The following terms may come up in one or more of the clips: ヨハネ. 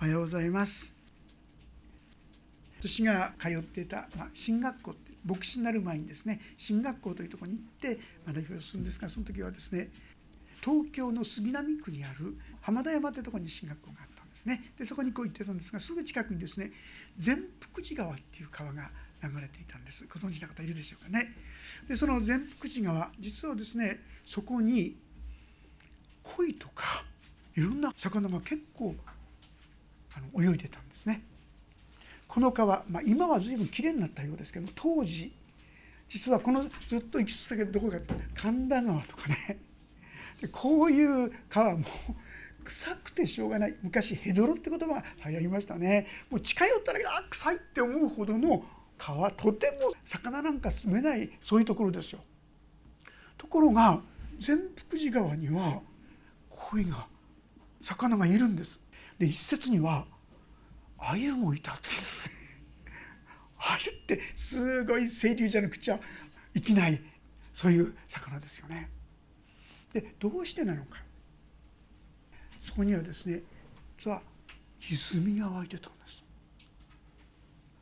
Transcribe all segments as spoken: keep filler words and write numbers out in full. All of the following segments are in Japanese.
おはようございます。私が通っていた、まあ、神学校、牧師になる前にですね、神学校というところに行って学びをするんですが、その時はですね、東京の杉並区にある浜田山というところに神学校があったんですね。でそこにこう行ってたんですが、すぐ近くにですね、善福寺川っていう川が流れていたんです。ご存知の方いるでしょうかね。でその善福寺川、実はですね、そこに鯉とかいろんな魚が結構あの泳いでたんですね。この川、まあ、今は随分きれいになったようですけど、当時実はこのずっと行き続けるどこか神田川とかね、でこういう川も臭くてしょうがない。昔ヘドロって言葉が流行りましたね。もう近寄っただけであ臭いって思うほどの川、とても魚なんか住めない、そういうところですよ。ところが善福寺川には鯉が魚がいるんです。で一説にはアユもいたってですね。アユってすごい清流じゃなくちゃいけない、そういう魚ですよね。でどうしてなのか、そこにはですね、実は泉が湧いてたんです。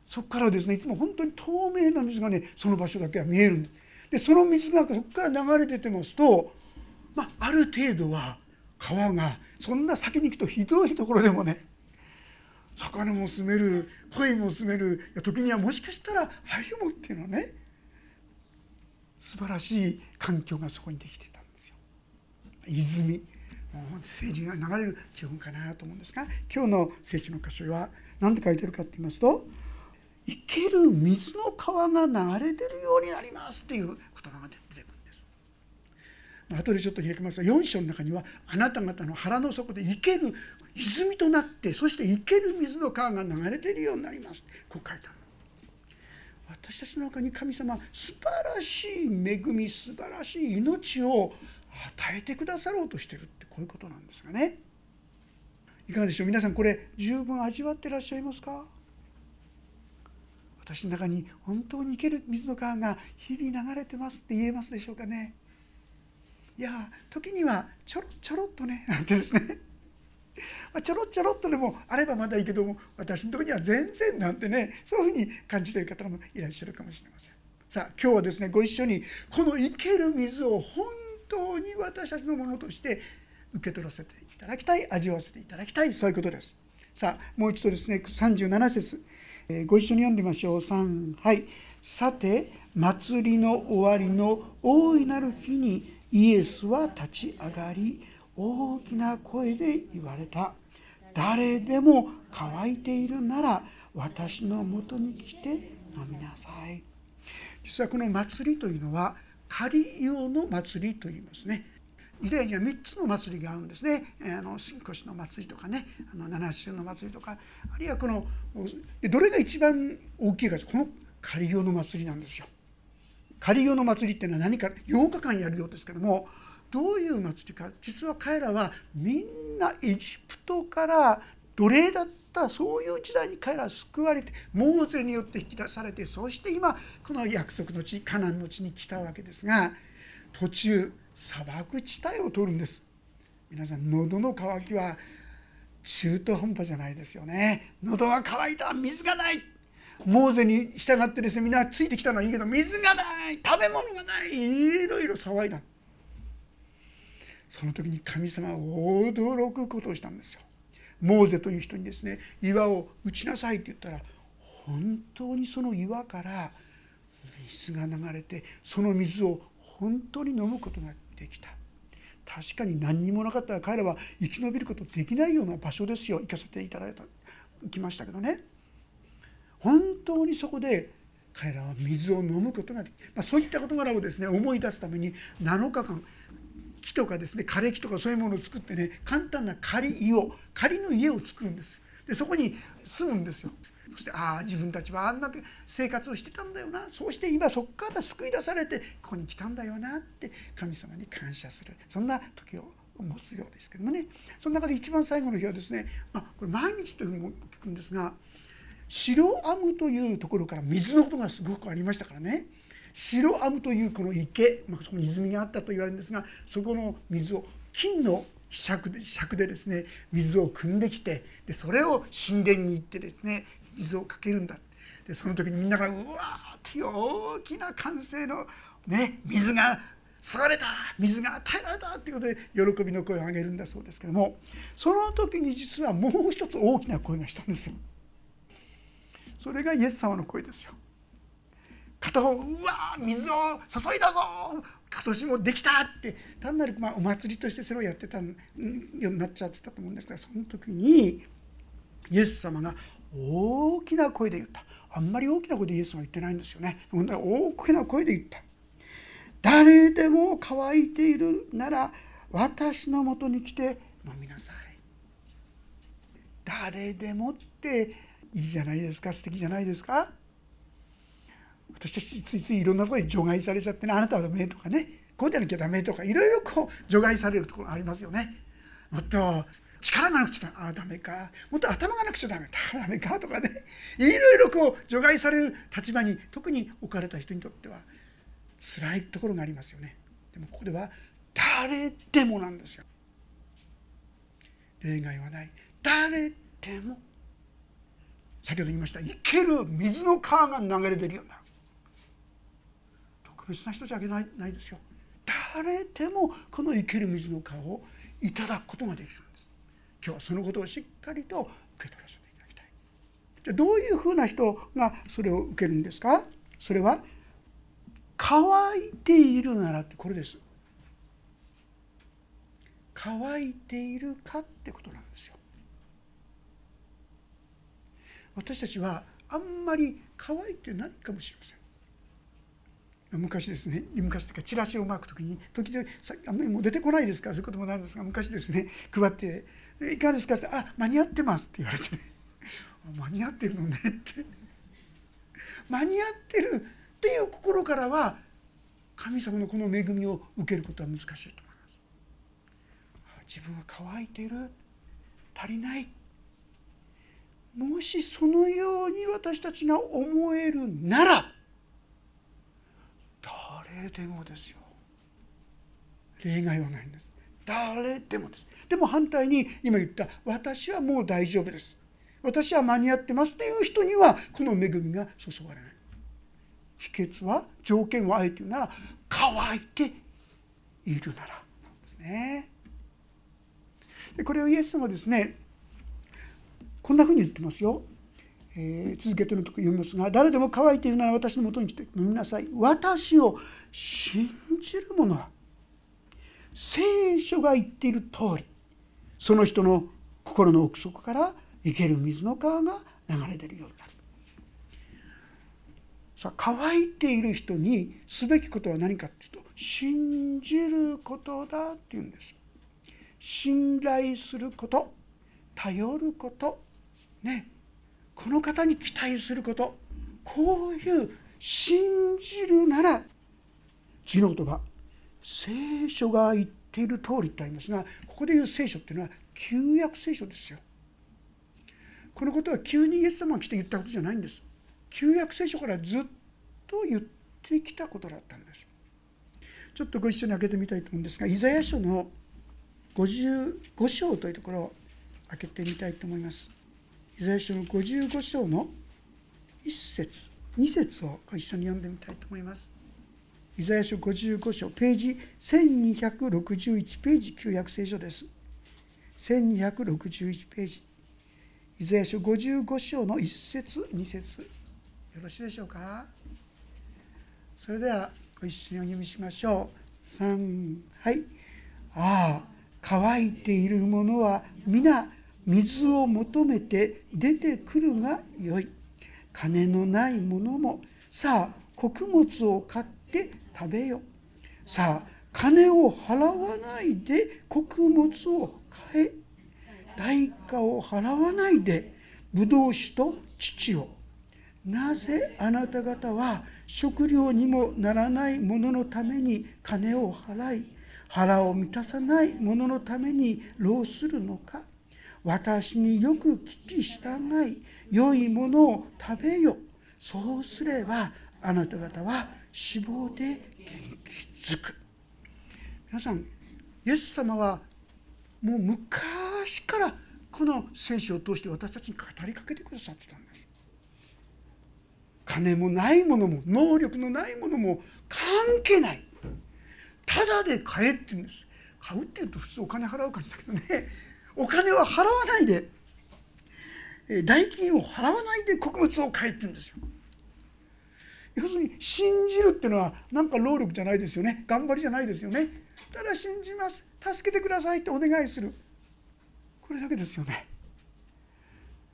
そこからですね、いつも本当に透明な水がね、その場所だけは見えるんです。でその水がそこから流れ出てますと、まあ、ある程度は川が、そんな先に行くとひどいところでもね、魚も住める、鯉も住める、時にはもしかしたらアユもっていうのはね、素晴らしい環境がそこにできてたんですよ。泉、もう聖書が流れる基本かなと思うんですが、今日の聖書の箇所は何て書いてるかって言いますと、生ける水の川が流れ出るようになりますっていう言葉が出てくるんです。あとでちょっと開きますが、よん章の中には、あなた方の腹の底で生ける泉となって、そして生ける水の川が流れているようになります、こう書いてある。私たちの中に神様、素晴らしい恵み、素晴らしい命を与えてくださろうとしてるって、こういうことなんですがね。いかがでしょう皆さん、これ十分味わってらっしゃいますか？私の中に本当に生ける水の川が日々流れてますって言えますでしょうかね。いや、時にはちょろちょろっとね、なんてですね、ちょろちょろっとでもあればまだいいけども、私のところには全然なんてね、そういうふうに感じている方もいらっしゃるかもしれません。さあ今日はですね、ご一緒にこの生ける水を本当に私たちのものとして受け取らせていただきたい、味わわせていただきたい、そういうことです。さあもう一度ですね、さんじゅうなな節、えー、ご一緒に読んでみましょう。さん、はい。さて祭りの終わりの大いなる日にイエスは立ち上がり、大きな声で言われた。誰でも乾いているなら私のもとに来て飲みなさい。実はこの祭りというのは狩り用の祭りと言いますね。ユダヤにはみっつの祭りがあるんですね。あの神輿の祭りとかね、あの七週の祭りとか、あるいはこのどれが一番大きいか、この狩り用の祭りなんですよ。狩り用の祭りっていうのは何かようかかんやるようですけども、どういう祭りか、実は彼らはみんなエジプトから奴隷だった、そういう時代に彼らは救われて、モーゼによって引き出されて、そして今この約束の地、カナンの地に来たわけですが、途中砂漠地帯を通るんです。皆さん、喉の渇きは中途半端じゃないですよね。喉が渇いた、水がない。モーゼに従ってですね、みんなついてきたのはいいけど、水がない、食べ物がない、いろいろ騒いだ。その時に神様は驚くことをしたんですよ。モーゼという人にですね、岩を打ちなさいって言ったら、本当にその岩から水が流れて、その水を本当に飲むことができた。確かに何にもなかったら彼らは生き延びることできないような場所ですよ。行かせていただいた、行きましたけどね。本当にそこで彼らは水を飲むことができた。まあ、そういった事柄をですね、思い出すためになのかかん、木とかですね、枯れ木とかそういうものを作ってね、簡単な仮家を、仮の家を作るんです。でそこに住むんですよ。そしてああ、自分たちはあんな生活をしてたんだよな、そうして今そこから救い出されてここに来たんだよなって神様に感謝する、そんな時を持つようですけどもね。その中で一番最後の日はですね、まあ、これ毎日というふうにも聞くんですが、シロアムというところから水のことがすごくありましたからね。シロアムというこの池、まあ、そこに泉があったと言われるんですが、そこの水を金の尺で、尺でですね水を汲んできて、でそれを神殿に行ってですね水をかけるんだ。でその時にみんなから「うわーって大きな歓声の、ね、水が注がれた、水が与えられた」っていうことで喜びの声を上げるんだそうですけども、その時に実はもう一つ大きな声がしたんですよ。それがイエス様の声ですよ。片方「うわー水を注いだぞ今年もできた」って単なるまあお祭りとしてそれをやってたようになっちゃってたと思うんですが、その時にイエス様が大きな声で言った。あんまり大きな声でイエス様は言ってないんですよね。本当は大きな声で言った。誰でも乾いているなら私のもとに来て飲みなさい。誰でもっていいじゃないですか、素敵じゃないですか。私たちついついいろんなところに除外されちゃってね、あなたはダメとかね、こうじゃなきゃダメとかいろいろこう除外されるところありますよね。もっと力がなくちゃあダメか、もっと頭がなくちゃダメダメかとかね、いろいろこう除外される立場に特に置かれた人にとっては辛いところがありますよね。でもここでは誰でもなんですよ。例外はない、誰でも。先ほど言いました、生ける水の川が流れ出るような特別な人じゃないないですよ。誰でもこの生ける水の川をいただくことができるんです。今日はそのことをしっかりと受け取らせていただきたい。じゃあどういうふうな人がそれを受けるんですか。それは乾いているならってこれです。乾いているかってことなんですよ。私たちはあんまり乾いてないかもしれません。昔ですね、昔というかチラシを巻くときに時々あんまりもう出てこないですからそういうこともないんですが、昔ですね配って「いかがですか?」って「あ、間に合ってます」って言われてね「間に合ってるのね」って間に合ってるっていう心からは神様のこの恵みを受けることは難しいと思います。自分は乾いている、足りない。もしそのように私たちが思えるなら誰でもですよ。例外はないんです。誰でもです。でも反対に今言った私はもう大丈夫です、私は間に合ってますという人にはこの恵みが注がれない。秘訣は、条件はあえて言うなら乾いているならなんですね。でこれをイエス様ですねこんなふうに言ってますよ。えー、続けてのところ読みますが、誰でも乾いているなら私のもとに来て飲みなさい。私を信じる者は聖書が言っている通りその人の心の奥底から生ける水の川が流れ出るようになる。さあ乾いている人にすべきことは何かというと信じることだっていうんです。信頼すること、頼ることね、この方に期待すること、こういう信じるなら次の言葉聖書が言っている通りってありますが、ここで言う聖書っていうのは旧約聖書ですよ。このことは急にイエス様が来て言ったことじゃないんです。旧約聖書からずっと言ってきたことだったんです。ちょっとご一緒に開けてみたいと思うんですが、イザヤ書のごじゅうご章というところを開けてみたいと思います。イザヤ書のごじゅうご章のいっ節に節を一緒に読んでみたいと思います。イザヤ書ごじゅうご章ページせんにひゃくろくじゅういちページ、旧約聖書です。せんにひゃくろくじゅういちページ、イザヤ書ごじゅうご章のいっ節に節、よろしいでしょうか。それではご一緒にお読みしましょう。さん、はい。ああ、乾いているものは皆水を求めて出てくるがよい。金のないものも、さあ穀物を買って食べよ。さあ金を払わないで穀物を買え。代価を払わないでブドウ酒と乳を。なぜあなた方は食料にもならないもののために金を払い、腹を満たさないもののために労するのか。私によく聞き従い、良いものを食べよ。そうすればあなた方は脂肪で元気づく。皆さん、イエス様はもう昔からこの聖書を通して私たちに語りかけてくださってたんです。金もないものも能力のないものも関係ない、ただで買えって言うんです。買うっていうと普通お金払う感じだけどね、お金は払わないで、代金を払わないで穀物を買えって言うんですよ。要するに信じるっていうのはなんか労力じゃないですよね、頑張りじゃないですよね。ただ信じます、助けてくださいってお願いする、これだけですよね。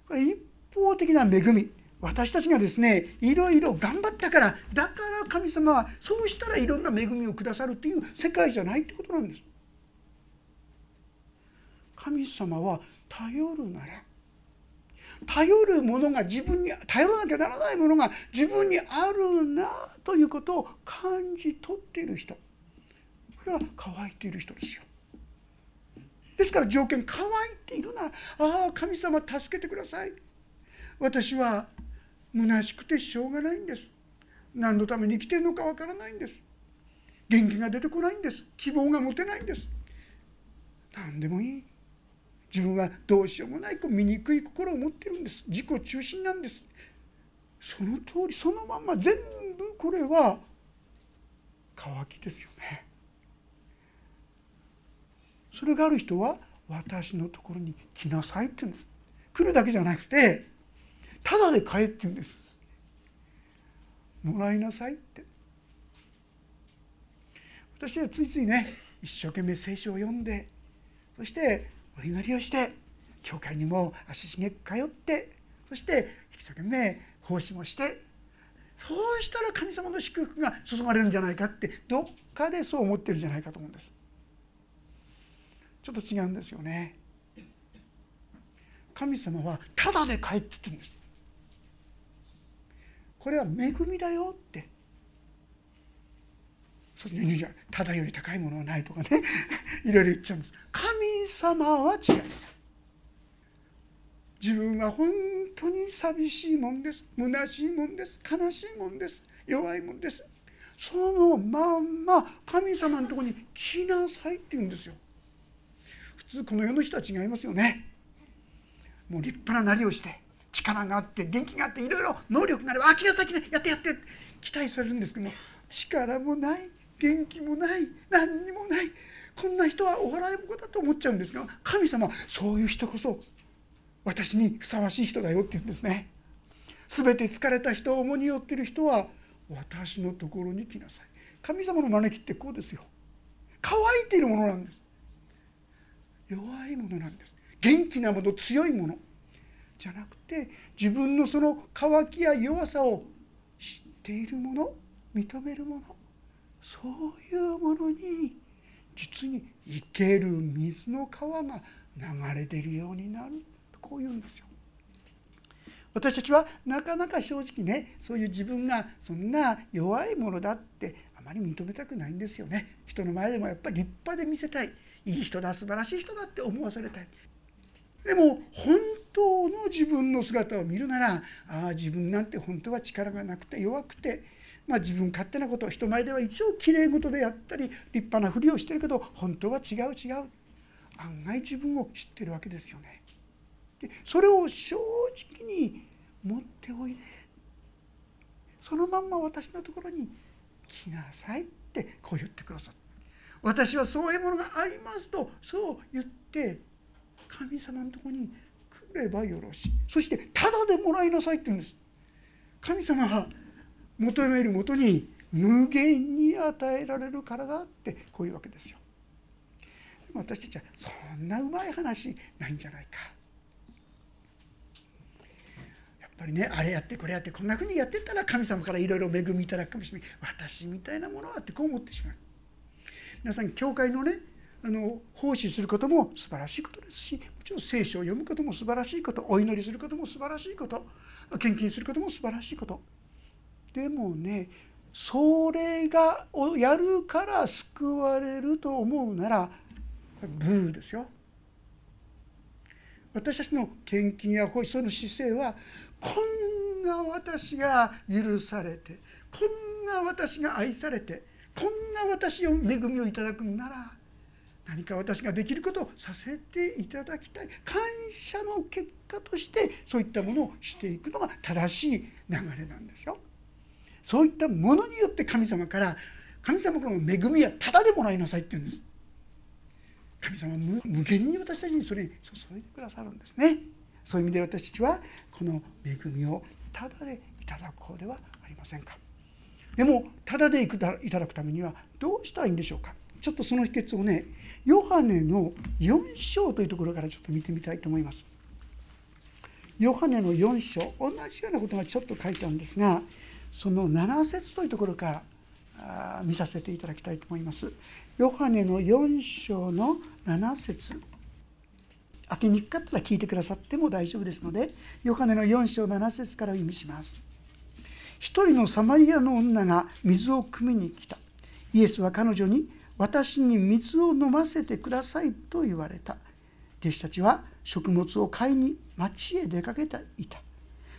これ一方的な恵み、私たちがですねいろいろ頑張ったから、だから神様はそうしたらいろんな恵みをくださるっていう世界じゃないってことなんです。神様は頼るなら、頼るものが自分に、頼らなきゃならないものが自分にあるなということを感じ取っている人、これは乾いている人ですよ。ですから条件、乾いているなら、ああ神様助けてください、私は虚しくてしょうがないんです、何のために生きているのかわからないんです、元気が出てこないんです、希望が持てないんです、何でもいい、自分はどうしようもない醜い心を持っているんです、自己中心なんです。その通り、そのまんま全部、これは乾きですよね。それがある人は私のところに来なさいって言うんです。来るだけじゃなくて、ただで買えって言うんです。もらいなさいって。私はついついね、一生懸命聖書を読んで、そしてお祈りをして、教会にも足しげく通って、そして一生懸命奉仕もして、そうしたら神様の祝福が注がれるんじゃないかって、どっかでそう思ってるんじゃないかと思うんです。ちょっと違うんですよね。神様はただで帰ってくるんです。これは恵みだよって。それにただより高いものはないとかねいろいろ言っちゃうんです。神様は違います。自分は本当に寂しいもんです、虚しいもんです、悲しいもんです、弱いもんです、そのまんま神様のところに来なさいって言うんですよ。普通この世の人は違いますよね。もう立派ななりをして、力があって、元気があって、いろいろ能力があれば、あ、来なさい来なさい、やってやって期待されるんですけども、力もない、元気もない、何にもない、こんな人はお笑い子だと思っちゃうんですが、神様はそういう人こそ私にふさわしい人だよって言うんですね。すべて疲れた人、重荷を負っている人は私のところに来なさい。神様の招きってこうですよ。乾いているものなんです、弱いものなんです、元気なもの、強いものじゃなくて、自分のその乾きや弱さを知っているもの、認めるもの、そういうものに実に生ける水の川が流れているようになると、こう言うんですよ。私たちはなかなか正直ね、そういう自分がそんな弱いものだってあまり認めたくないんですよね。人の前でもやっぱり立派で見せたい、いい人だ、素晴らしい人だって思わされたい。でも本当の自分の姿を見るなら、ああ自分なんて本当は力がなくて弱くて、まあ、自分勝手なことを人前では一応きれい事でやったり立派なふりをしてるけど、本当は違う違う、案外自分を知ってるわけですよね。でそれを正直に持っておいで、そのまんま私のところに来なさいってこう言ってくださった。私はそういうものがありますと、そう言って神様のところに来ればよろしい。そしてただでもらいなさいって言うんです。神様は求めるもとに無限に与えられるからだってこういうわけですよ。でも私たちはそんなうまい話ないんじゃないか。やっぱりね、あれやってこれやってこんなふうにやってたら神様からいろいろ恵みいただくかもしれない、私みたいなものはってこう思ってしまう。皆さん教会のね、あの奉仕することも素晴らしいことですし、もちろん聖書を読むことも素晴らしいこと、お祈りすることも素晴らしいこと、献金することも素晴らしいこと。でもね、それがをやるから救われると思うならブーですよ。私たちの献金や奉仕、その姿勢は、こんな私が許されて、こんな私が愛されて、こんな私を恵みをいただくなら何か私ができることをさせていただきたい、感謝の結果としてそういったものをしていくのが正しい流れなんですよ。そういったものによって神様から神様からの恵みはただでもらいなさいって言うんです。神様は無限に私たちにそれに注いでくださるんですね。そういう意味で私たちはこの恵みをただでいただく方ではありませんか。でもただでいただくためにはどうしたらいいんでしょうか。ちょっとその秘訣をね、ヨハネのよん章というところからちょっと見てみたいと思います。ヨハネのよん章、同じようなことがちょっと書いてあるんですが、そのなな節というところから見させていただきたいと思います。ヨハネのよん章のなな節、開けにくかったら聞いてくださっても大丈夫ですので、ヨハネのよん章なな節から意味します。一人のサマリアの女が水を汲みに来た。イエスは彼女に、私に水を飲ませてくださいと言われた。弟子たちは食物を買いに町へ出かけていた。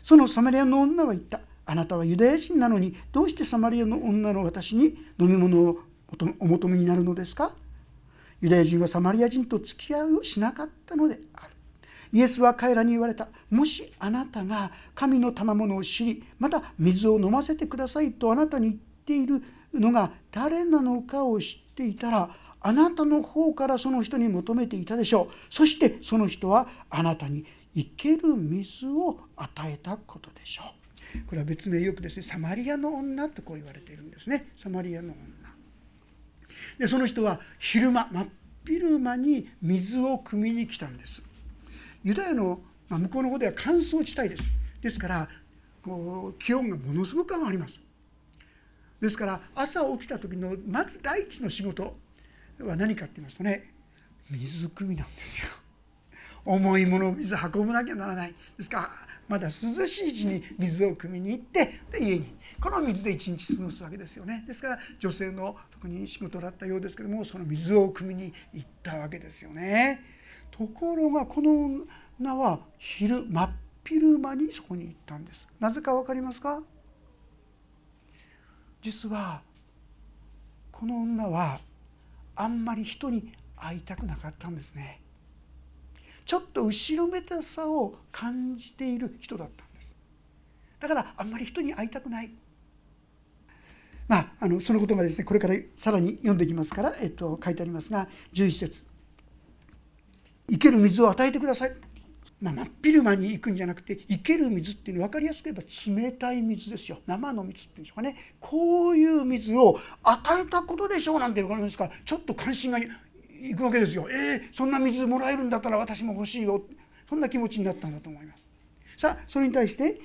そのサマリアの女は言った。あなたはユダヤ人なのに、どうしてサマリアの女の私に飲み物をお求めになるのですか。ユダヤ人はサマリア人と付き合いをしなかったのである。イエスは彼らに言われた。もしあなたが神の賜物を知り、また水を飲ませてくださいとあなたに言っているのが誰なのかを知っていたら、あなたの方からその人に求めていたでしょう。そしてその人はあなたに生ける水を与えたことでしょう。これは別名よくですね、サマリアの女とこう言われているんですね。サマリアの女で、その人は昼間、真っ昼間に水を汲みに来たんです。ユダヤの、まあ、向こうの方では乾燥地帯です。ですからこう気温がものすごく上がります。ですから朝起きた時のまず第一の仕事は何かって言いますとね、水汲みなんですよ。重いものを水運ぶなきゃならない。ですからまだ涼しいうちに水を汲みに行って、で家にこの水で一日過ごすわけですよね。ですから女性の特に仕事だったようですけども、その水を汲みに行ったわけですよね。ところがこの女は昼真っ昼間にそこに行ったんです。なぜか分かりますか。実はこの女はあんまり人に会いたくなかったんですね。ちょっと後ろめたさを感じている人だったんです。だからあんまり人に会いたくない。まあ、あのそのことがですね、これからさらに読んでいきますから、えっと、書いてありますが、じゅういち節、生ける水を与えてください。まあ、真っ昼間に行くんじゃなくて、生ける水っていうのは分かりやすく言えば冷たい水ですよ。生の水っていうんでしょうかね。こういう水を与えたことでしょうなんていうのですから、ちょっと関心がいくわけですよ。えー、そんな水もらえるんだったら私も欲しいよ。そんな気持ちになったんだと思います。さあ、それに対して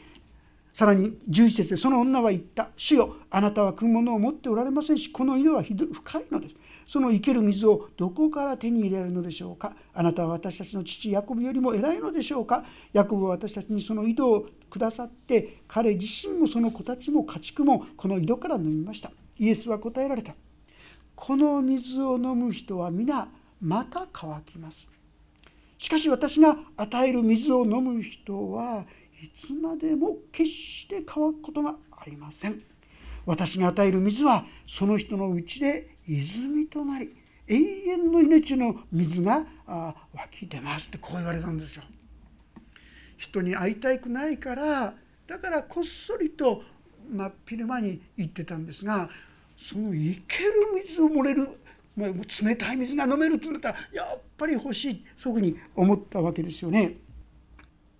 さらにじゅういち節で、その女は言った。主よ、あなたは汲むものを持っておられませんし、この井はひど深いのです。その生ける水をどこから手に入れるのでしょうか。あなたは私たちの父ヤコブよりも偉いのでしょうか。ヤコブは私たちにその井戸をくださって、彼自身もその子たちも家畜もこの井戸から飲みました。イエスは答えられた。この水を飲む人は皆また乾きます。しかし私が与える水を飲む人はいつまでも決して乾くことがありません。私が与える水はその人のうちで泉となり、永遠の命の水が湧き出ますってこう言われたんですよ。人に会いたくないから、だからこっそりと真っ昼間に行ってたんですが、その生ける水をもれる、冷たい水が飲めるってなったらやっぱり欲しい、そういうふうに思ったわけですよね。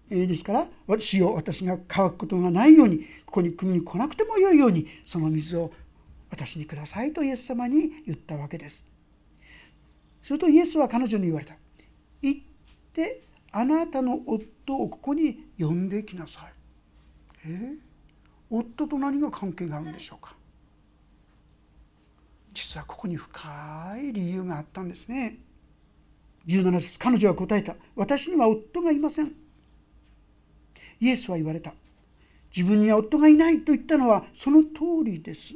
ですから、主よ、私が乾くことがないように、ここに汲みに来なくてもよいように、その水を私にくださいとイエス様に言ったわけです。するとイエスは彼女に言われた。行ってあなたの夫をここに呼んできなさい。えー、夫と何が関係があるんでしょうか。実はここに深い理由があったんですね。じゅうなな節、彼女は答えた。私には夫がいません。イエスは言われた。自分には夫がいないと言ったのはその通りです。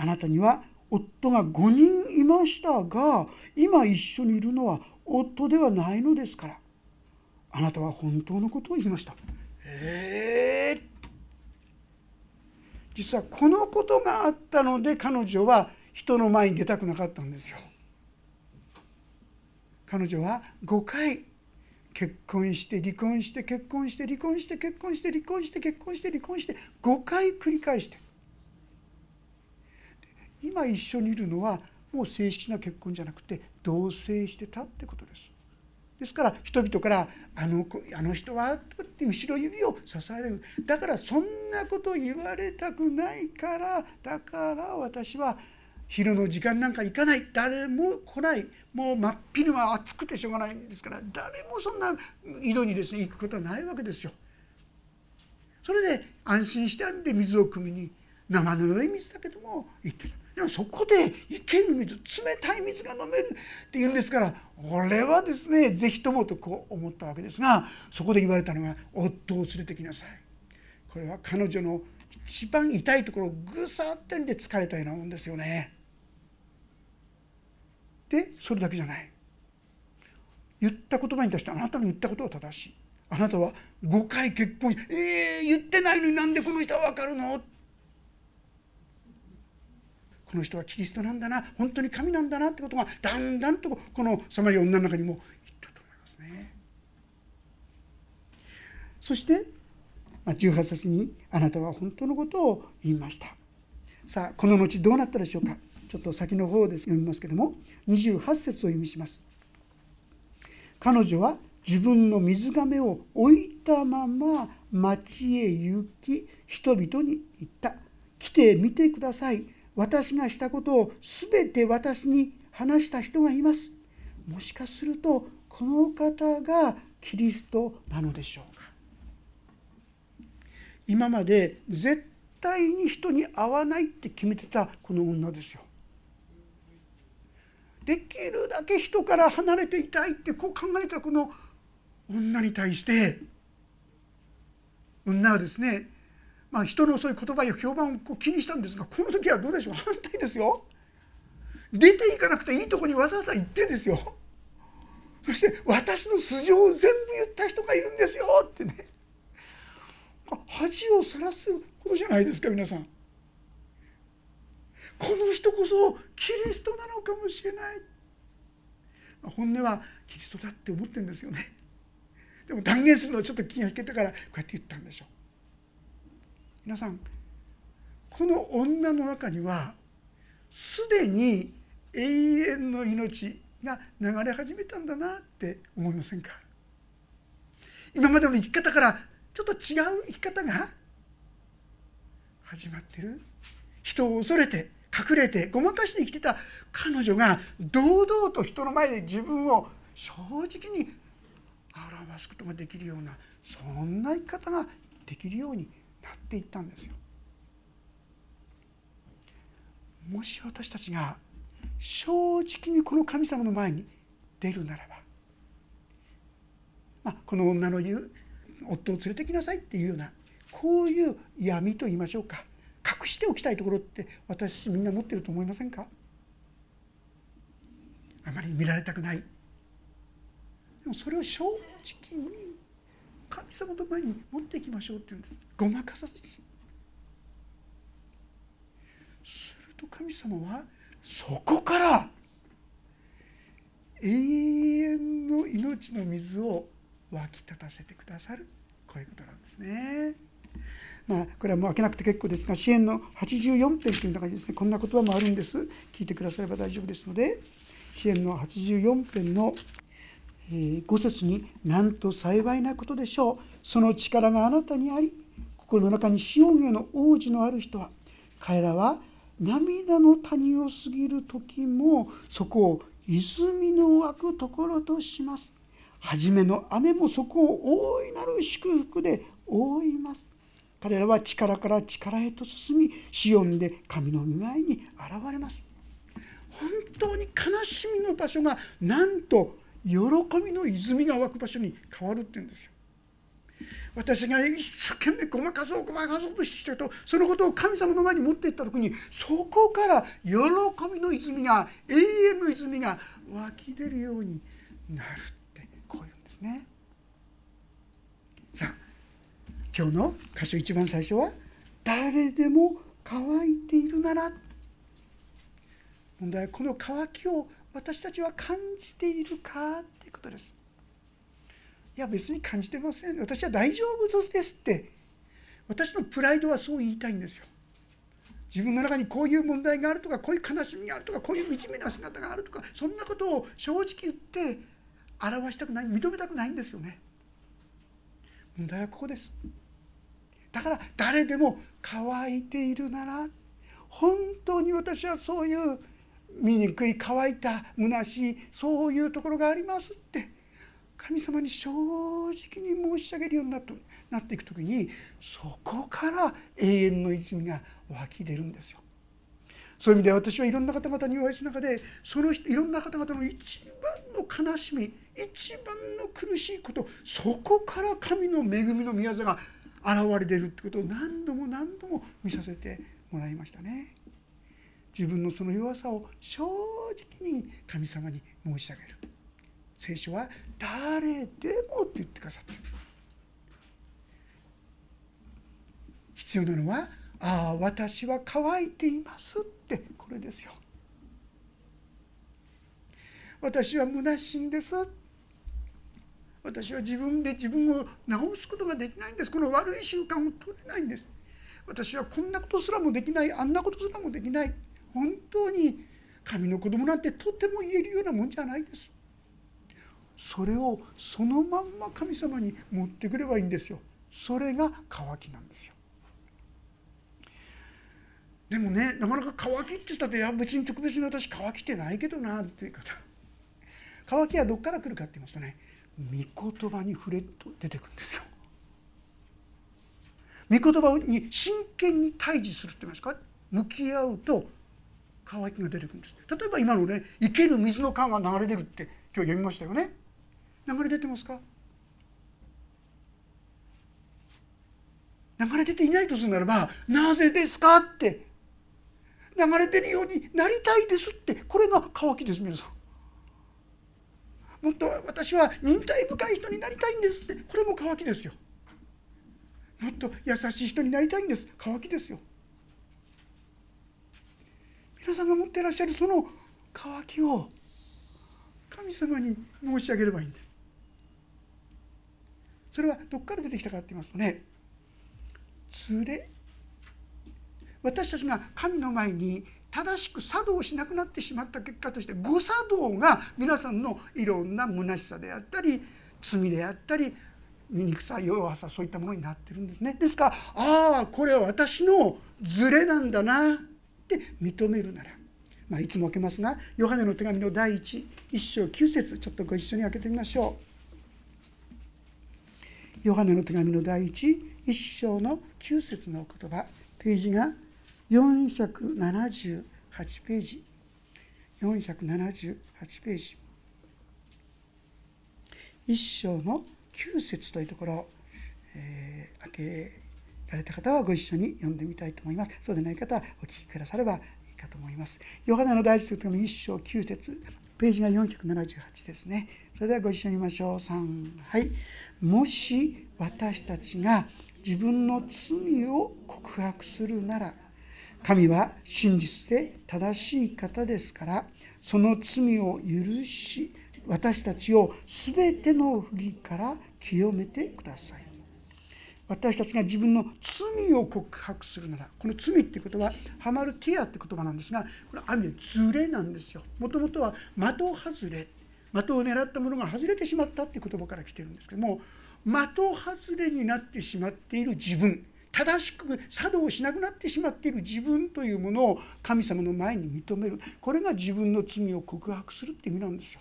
あなたには夫がごにんいましたが、今一緒にいるのは夫ではないのですから。あなたは本当のことを言いました。えー、実はこのことがあったので、彼女は人の前に出たくなかったんですよ。彼女はごかい結婚して離婚して結婚して離婚して結婚して離婚して結婚して離婚してごかい繰り返して、今一緒にいるのはもう正式な結婚じゃなくて同棲してたってことです。ですから人々から「あの子、あの人は」って後ろ指を支える。だからそんなこと言われたくないから、だから私は昼の時間なんか行かない、誰も来ない、もう真っ昼間暑くてしょうがないんですから、誰もそんな井戸にですね行くことはないわけですよ。それで安心してあんで水を汲みに、生ぬるい水だけども行ってた。でもそこで池の水、冷たい水が飲めるって言うんですから、俺はですねぜひともとこう思ったわけですが、そこで言われたのが夫を連れてきなさい。これは彼女の一番痛いところをぐさってんで疲れたようなもんですよね。でそれだけじゃない。言った言葉に対してあなたの言ったことは正しい。あなたはごかい結婚、えー、言ってないのになんでこの人は分かるの、この人はキリストなんだな、本当に神なんだなってことがだんだんとこのサマリア女の中にもいったと思いますね。そしてじゅうはっさつにあなたは本当のことを言いました。さあこの後どうなったでしょうか。ちょっと先の方です読みますけれども、にじゅうはっせつを読みします。彼女は自分の水瓶を置いたまま町へ行き、人々に言った。来てみてください。私がしたことをすべて私に話した人がいます。もしかするとこの方がキリストなのでしょうか。今まで絶対に人に会わないって決めてたこの女ですよ。できるだけ人から離れていたいってこう考えたこの女に対して、女はですね、まあ、人のそういう言葉や評判をこう気にしたんですが、この時はどうでしょう、反対ですよ。出ていかなくていいとこにわざわざ行ってんですよ。そして私の素性を全部言った人がいるんですよってね、恥をさらすことじゃないですか皆さん。この人こそキリストなのかもしれない。本音はキリストだって思ってるんですよね。でも断言するのはちょっと気が引けたからこうやって言ったんでしょう。皆さん、この女の中にはすでに永遠の命が流れ始めたんだなって思いませんか。今までの生き方からちょっと違う生き方が始まってる。人を恐れて隠れてごまかして生きてた彼女が堂々と人の前で自分を正直に表すことができるような、そんな生き方ができるようになっていったんですよ。もし私たちが正直にこの神様の前に出るならば、まあ、この女の言う夫を連れてきなさいっていうような、こういう闇と言いましょうか、隠しておきたいところって私みんな持ってると思いませんか。あまり見られたくない。でもそれを正直に神様の前に持っていきましょうって言うんです。ごまかさずに。すると神様はそこから永遠の命の水を湧き立たせてくださる、こういうことなんですね。まあこれはもう開けなくて結構ですが、詩篇のはちじゅうよんぺージという中にですねこんな言葉もあるんです。聞いてくだされば大丈夫ですので、詩篇のはちじゅうよんぺんのごせつに、なんと幸いなことでしょう。その力があなたにあり、心の中にシオンへの王子のある人は、彼らは涙の谷を過ぎる時もそこを泉の湧くところとします。初めの雨もそこを大いなる祝福で覆います。彼らは力から力へと進み、シオンで神の御前に現れます。本当に悲しみの場所がなんと喜びの泉が湧く場所に変わるって言うんですよ。私が一生懸命ごまかそうごまかそうとしてきたと、そのことを神様の前に持っていった時に、そこから喜びの泉が、永遠の泉が湧き出るようになるってこういうんですね。さあ今日の箇所一番最初は、誰でも乾いているなら。問題はこの渇きを私たちは感じているかっていうことです。いや別に感じてません。私は大丈夫ですって。私のプライドはそう言いたいんですよ。自分の中にこういう問題があるとか、こういう悲しみがあるとか、こういう惨めな姿があるとか、そんなことを正直言って表したくない、認めたくないんですよね。問題はここです。だから誰でも乾いているなら、本当に私はそういう醜い、乾いた、虚しい、そういうところがありますって神様に正直に申し上げるようになっていくときに、そこから永遠の泉が湧き出るんですよ。そういう意味で私はいろんな方々にお会いする中で、そのいろんな方々の一番の悲しみ、一番の苦しいこと、そこから神の恵みの御業が現れているということを何度も何度も見させてもらいましたね。自分のその弱さを正直に神様に申し上げる。聖書は誰でもと言ってくださっている。必要なのは、ああ私は乾いていますって、これですよ。私は虚しいんです、私は自分で自分を治すことができないんです、この悪い習慣を取れないんです、私はこんなことすらもできない、あんなことすらもできない。本当に神の子供なんてとても言えるようなもんじゃないです。それをそのまんま神様に持ってくればいいんですよ。それが渇きなんですよ。でもね、なかなか渇きって言ったって、いや別に特別に私渇きてないけどなっていう方、渇きはどっから来るかって言いますとね、御言葉に触れると出てくるんですよ。御言葉に真剣に対峙するって言いますか、向き合うと渇きが出てくるんです。例えば今のね、生ける水の川が流れ出るって今日読みましたよね。流れ出てますか？流れ出ていないとするならば、なぜですかって、流れてるようになりたいですって、これが渇きです。皆さん、もっと私は忍耐深い人になりたいんですって、これも渇きですよ。もっと優しい人になりたいんです、渇きですよ。皆さんが持っていらっしゃるその渇きを神様に申し上げればいいんです。それはどこから出てきたかって言いますとね、連れ私たちが神の前に正しく作動しなくなってしまった結果として、誤作動が皆さんのいろんな虚しさであったり、罪であったり、醜さ、弱さ、そういったものになってるんですね。ですから、ああこれは私のズレなんだなって認めるなら、まあ、いつも開けますが、ヨハネの手紙の第一一章九節、ちょっとご一緒に開けてみましょう。ヨハネの手紙の第一一章の九節の言葉、ページがよんひゃくななじゅうはちページ、よんひゃくななじゅうはちページ、一章のきゅう節というところを、えー、開けられた方はご一緒に読んでみたいと思います。そうでない方はお聞きくださればいいかと思います。ヨハネの第一手紙一章きゅう節、ページがよんひゃくななじゅうはちですね。それではご一緒に見ましょう。さん、はい。もし私たちが自分の罪を告白するなら、神は真実で正しい方ですから、その罪を許し、私たちをすべての不義から清めてください。私たちが自分の罪を告白するなら、この罪っていう言葉はハマルティアって言葉なんですが、これある意味ずれなんですよ。もともとは的外れ、的を狙ったものが外れてしまったっていう言葉から来てるんですけども、的外れになってしまっている自分、正しく作動しなくなってしまっている自分というものを神様の前に認める、これが自分の罪を告白するって意味なんですよ。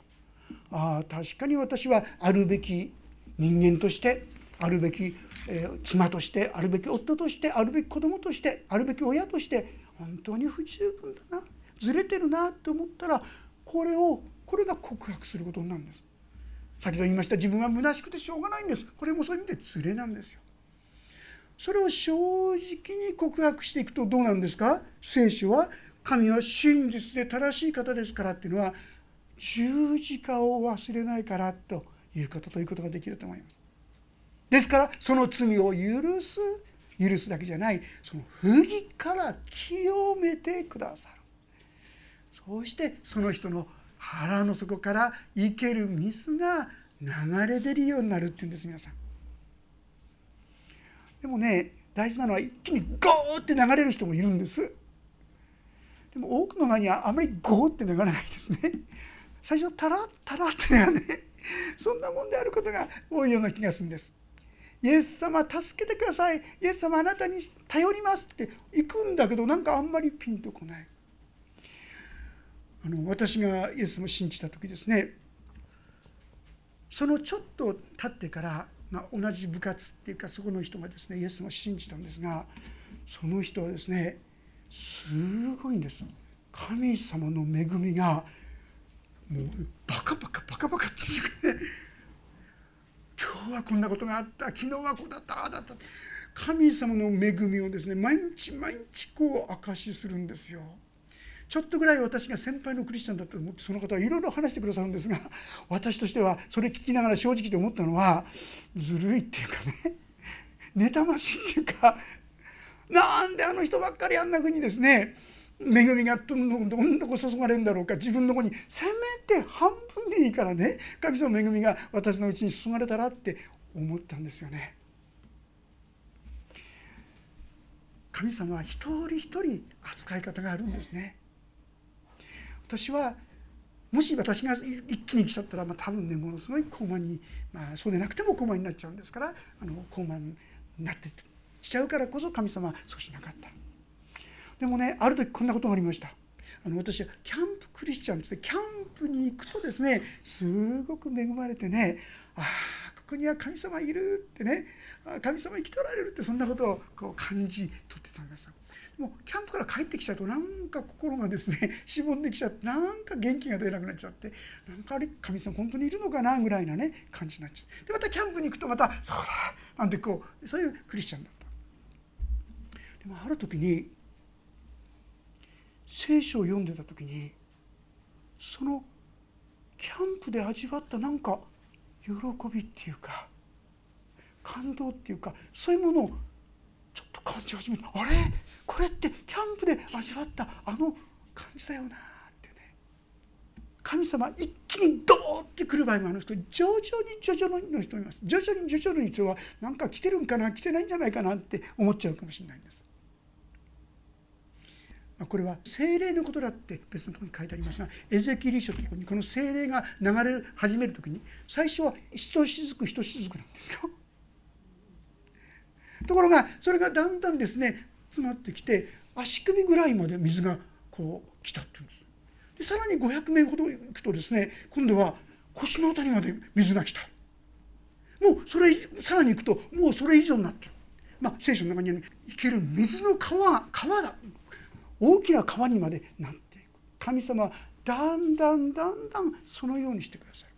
ああ確かに私はあるべき人間として、あるべき妻として、あるべき夫として、あるべき子供として、あるべき親として、本当に不十分だな、ずれてるなと思ったら、これをこれが告白することなんです。先ほど言いました、自分は虚しくてしょうがないんです、これもそういう意味でずれなんですよ。それを正直に告白していくとどうなんですか？聖書は神は真実で正しい方ですからっていうのは、十字架を忘れないからということということができると思います。ですから、その罪を許す、許すだけじゃない、その不義から清めてくださる。そうしてその人の腹の底から生ける水が流れ出るようになるっていうんです、皆さん。でもね、大事なのは一気にゴーって流れる人もいるんです。でも多くの場合にはあまりゴーって流れないですね。最初タラッタラッってね、そんなもんであることが多いような気がするんです。イエス様助けてください、イエス様あなたに頼りますって行くんだけど、なんかあんまりピンとこない。あの私がイエス様を信じた時ですね、そのちょっと経ってから、まあ、同じ部活っていうかそこの人がですねイエス様を信じたんですが、その人はですねすごいんです。神様の恵みがもうバカバカバカバカって言って、ね、今日はこんなことがあった、昨日はこうだった、ああだった、神様の恵みをですね毎日毎日こう証しするんですよ。ちょっとぐらい私が先輩のクリスチャンだと思って、その方はいろいろ話してくださるんですが、私としてはそれ聞きながら正直で思ったのは、ずるいっていうかね、妬ましいっていうか、なんであの人ばっかりあんな風にですね恵みがどんどんどんどん注がれるんだろうか。自分の子にせめて半分でいいからね、神様の恵みが私のうちに注がれたらって思ったんですよね。神様は一人一人扱い方があるんですね。私はもし私が一気に来ちゃったら、まあ、多分ねものすごい高慢に、まあ、そうでなくても高慢になっちゃうんですから、あの高慢になってしちゃうからこそ神様はそうしなかった。でもね、ある時こんなことがありました。あの私はキャンプクリスチャンって、キャンプに行くとですねすごく恵まれてね、ああここには神様いるってね、神様生きておられるって、そんなことをこう感じ取ってたんです。でもキャンプから帰ってきちゃうと、なんか心がですねしぼんできちゃって、なんか元気が出なくなっちゃって、なんかあれ神様本当にいるのかなぐらいなね感じになっちゃって、でまたキャンプに行くとまたそうだなんてこう、そういうクリスチャンだった。でもある時に聖書を読んでた時に、そのキャンプで味わったなんか喜びっていうか感動っていうか、そういうものをちょっと感じ始めた。あれこれってキャンプで味わったあの感じだよなってね。神様一気にドーって来る場合もあの人、徐々に徐々にの人います。徐々に徐々に人はなんか来てるんかな来てないんじゃないかなって思っちゃうかもしれないんです。これは聖霊のことだって別のところに書いてありますが、エゼキエル書のところにこの聖霊が流れ始めるときに、最初はひとしずくひとしずくなんですよ。ところがそれがだんだんですね詰まってきて、足首ぐらいまで水がこう来たっていうんです。でさらにごひゃくメートルほど行くとですね、今度は腰のあたりまで水が来た。もうそれさらに行くともうそれ以上になっちゃう。まあ聖書の中には「行ける水の川川だ」。大きな川にまでなっていく。神様はだんだんだんだんそのようにしてくださる。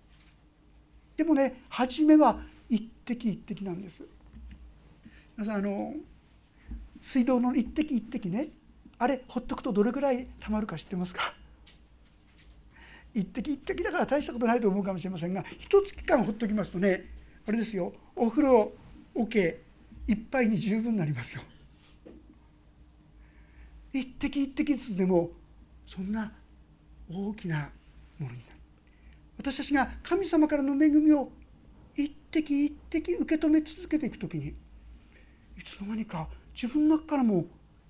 でもね、初めは一滴一滴なんです。皆さんあの水道の一滴一滴ね、あれほっとくとどれくらいたまるか知ってますか？一滴一滴だから大したことないと思うかもしれませんが、一月間ほっときますとね、あれですよ、お風呂おけいっぱいに十分になりますよ。一滴一滴ずつでもそんな大きなものになる。私たちが神様からの恵みを一滴一滴受け止め続けていくときに、いつの間にか自分の中からも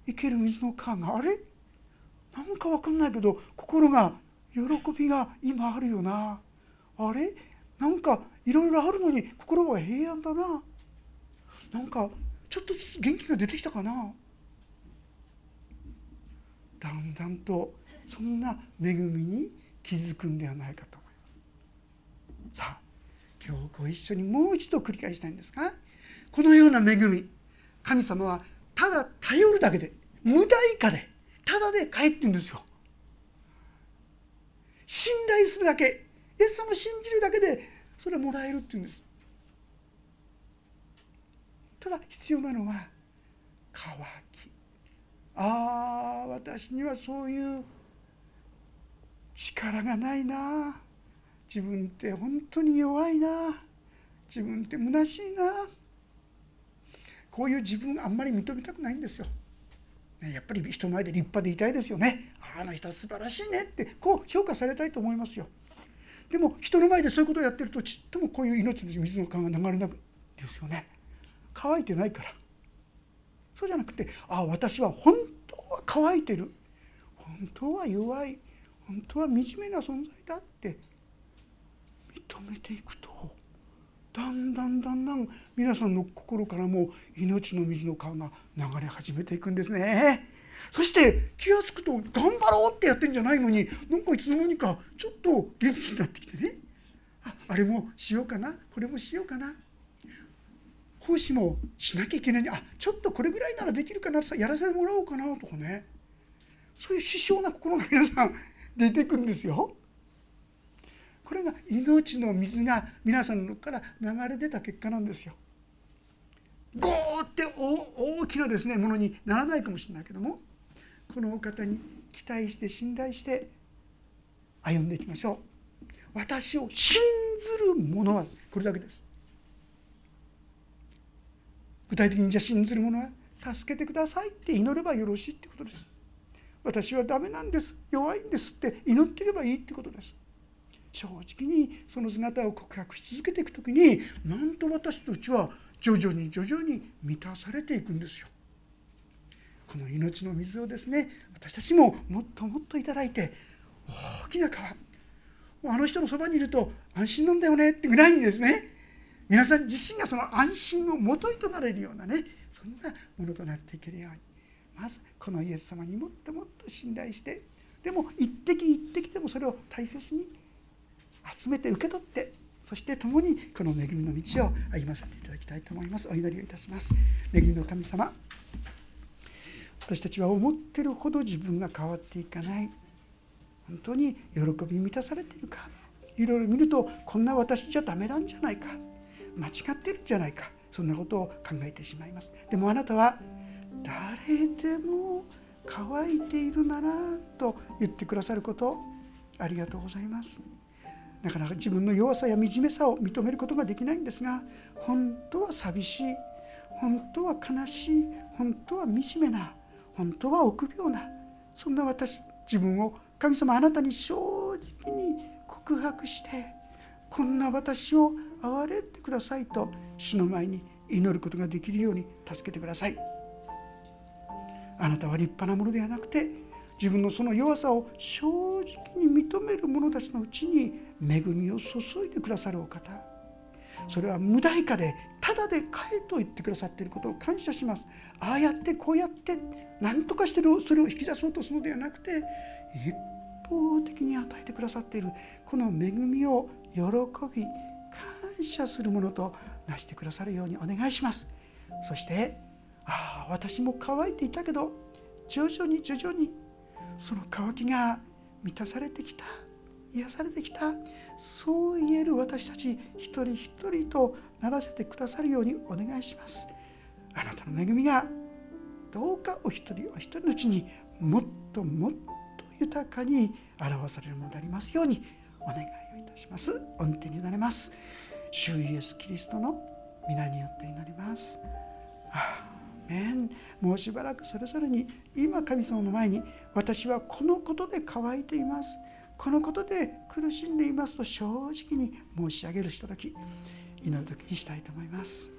生ける水の川が、あれなんか分かんないけど心が喜びが今あるよな、あれなんかいろいろあるのに心は平安だな、なんかちょっとずつ元気が出てきたかな、だんだんとそんな恵みに気づくんではないかと思います。さあ今日ご一緒にもう一度繰り返したいんですが、このような恵み、神様はただ頼るだけで、無代価で、ただで返ってるんですよ。信頼するだけ、イエス様を信じるだけでそれはもらえるっていうんです。ただ必要なのは乾き、ああ私にはそういう力がないな、自分って本当に弱いな、自分って虚しいな、こういう自分あんまり認めたくないんですよ。やっぱり人前で立派でいたいですよね。あの人は素晴らしいねってこう評価されたいと思いますよ。でも人の前でそういうことをやってると、ちっともこういう命の水の川が流れなくですよね。乾いてないから。そうじゃなくて、ああ私は本当は乾いてる、本当は弱い、本当は惨めな存在だって認めていくと、だんだんだんだん皆さんの心からも命の水の川が流れ始めていくんですね。そして気が付くと頑張ろうってやってるんじゃないのに、なんかいつの間にかちょっと元気になってきてね、 あ, あれもしようかな、これもしようかな、奉仕もしなきゃいけない、あちょっとこれぐらいならできるかな、やらせてもらおうかなとかね、そういう殊勝な心が皆さん出てくるんですよ。これが命の水が皆さんのから流れ出た結果なんですよ。ゴーって大きなですねものにならないかもしれないけども、このお方に期待して信頼して歩んでいきましょう。私を信ずる者は、これだけです。具体的にじゃあ信ずる者は、助けてくださいって祈ればよろしいってことです。私はダメなんです、弱いんですって祈っていけばいいってことです。正直にその姿を告白し続けていくときに、なんと私たちは徐々に徐々に満たされていくんですよ。この命の水をですね、私たちももっともっといただいて、大きな川、あの人のそばにいると安心なんだよねってぐらいにですね、皆さん自身がその安心のもといとなれるようなね、そんなものとなっていけるように、まずこのイエス様にもっともっと信頼して、でも一滴一滴でもそれを大切に集めて受け取って、そして共にこの恵みの道を歩ませていただきたいと思います。お祈りをいたします。恵みの神様、私たちは思っているほど自分が変わっていかない、本当に喜び満たされているか、いろいろ見るとこんな私じゃダメなんじゃないか、間違ってるんじゃないか、そんなことを考えてしまいます。でもあなたは誰でも乾いているならと言ってくださること、ありがとうございます。なかなか自分の弱さや惨めさを認めることができないんですが、本当は寂しい、本当は悲しい、本当は惨めな、本当は臆病な、そんな私自分を神様あなたに正直に告白して、こんな私を憐れんでくださいと主の前に祈ることができるように助けてください。あなたは立派なものではなくて、自分のその弱さを正直に認める者たちのうちに恵みを注いでくださるお方、それは無代価でただで買えと言ってくださっていることを感謝します。ああやってこうやって何とかしてる、それを引き出そうとするのではなくて、一方的に与えてくださっているこの恵みを喜び感謝するものとなしてくださるようにお願いします。そしてああ私も乾いていたけど、徐々に徐々にその渇きが満たされてきた、癒されてきた、そう言える私たち一人一人とならせてくださるようにお願いします。あなたの恵みがどうかお一人お一人のうちにもっともっと豊かに表されるものでありますようにお願いをいたします。御手に委ねます。主イエスキリストの皆によって祈ります。アーメン。もうしばらくそれぞれに、今神様の前に、私はこのことで乾いています、このことで苦しんでいますと正直に申し上げるひととき、祈るときにしたいと思います。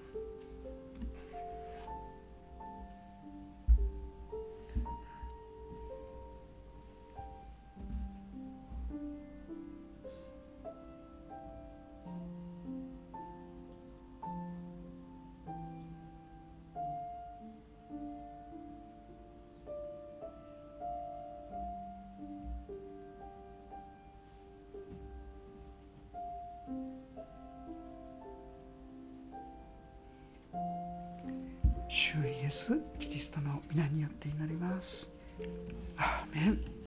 主イエスキリストの皆によって祈ります。アーメン。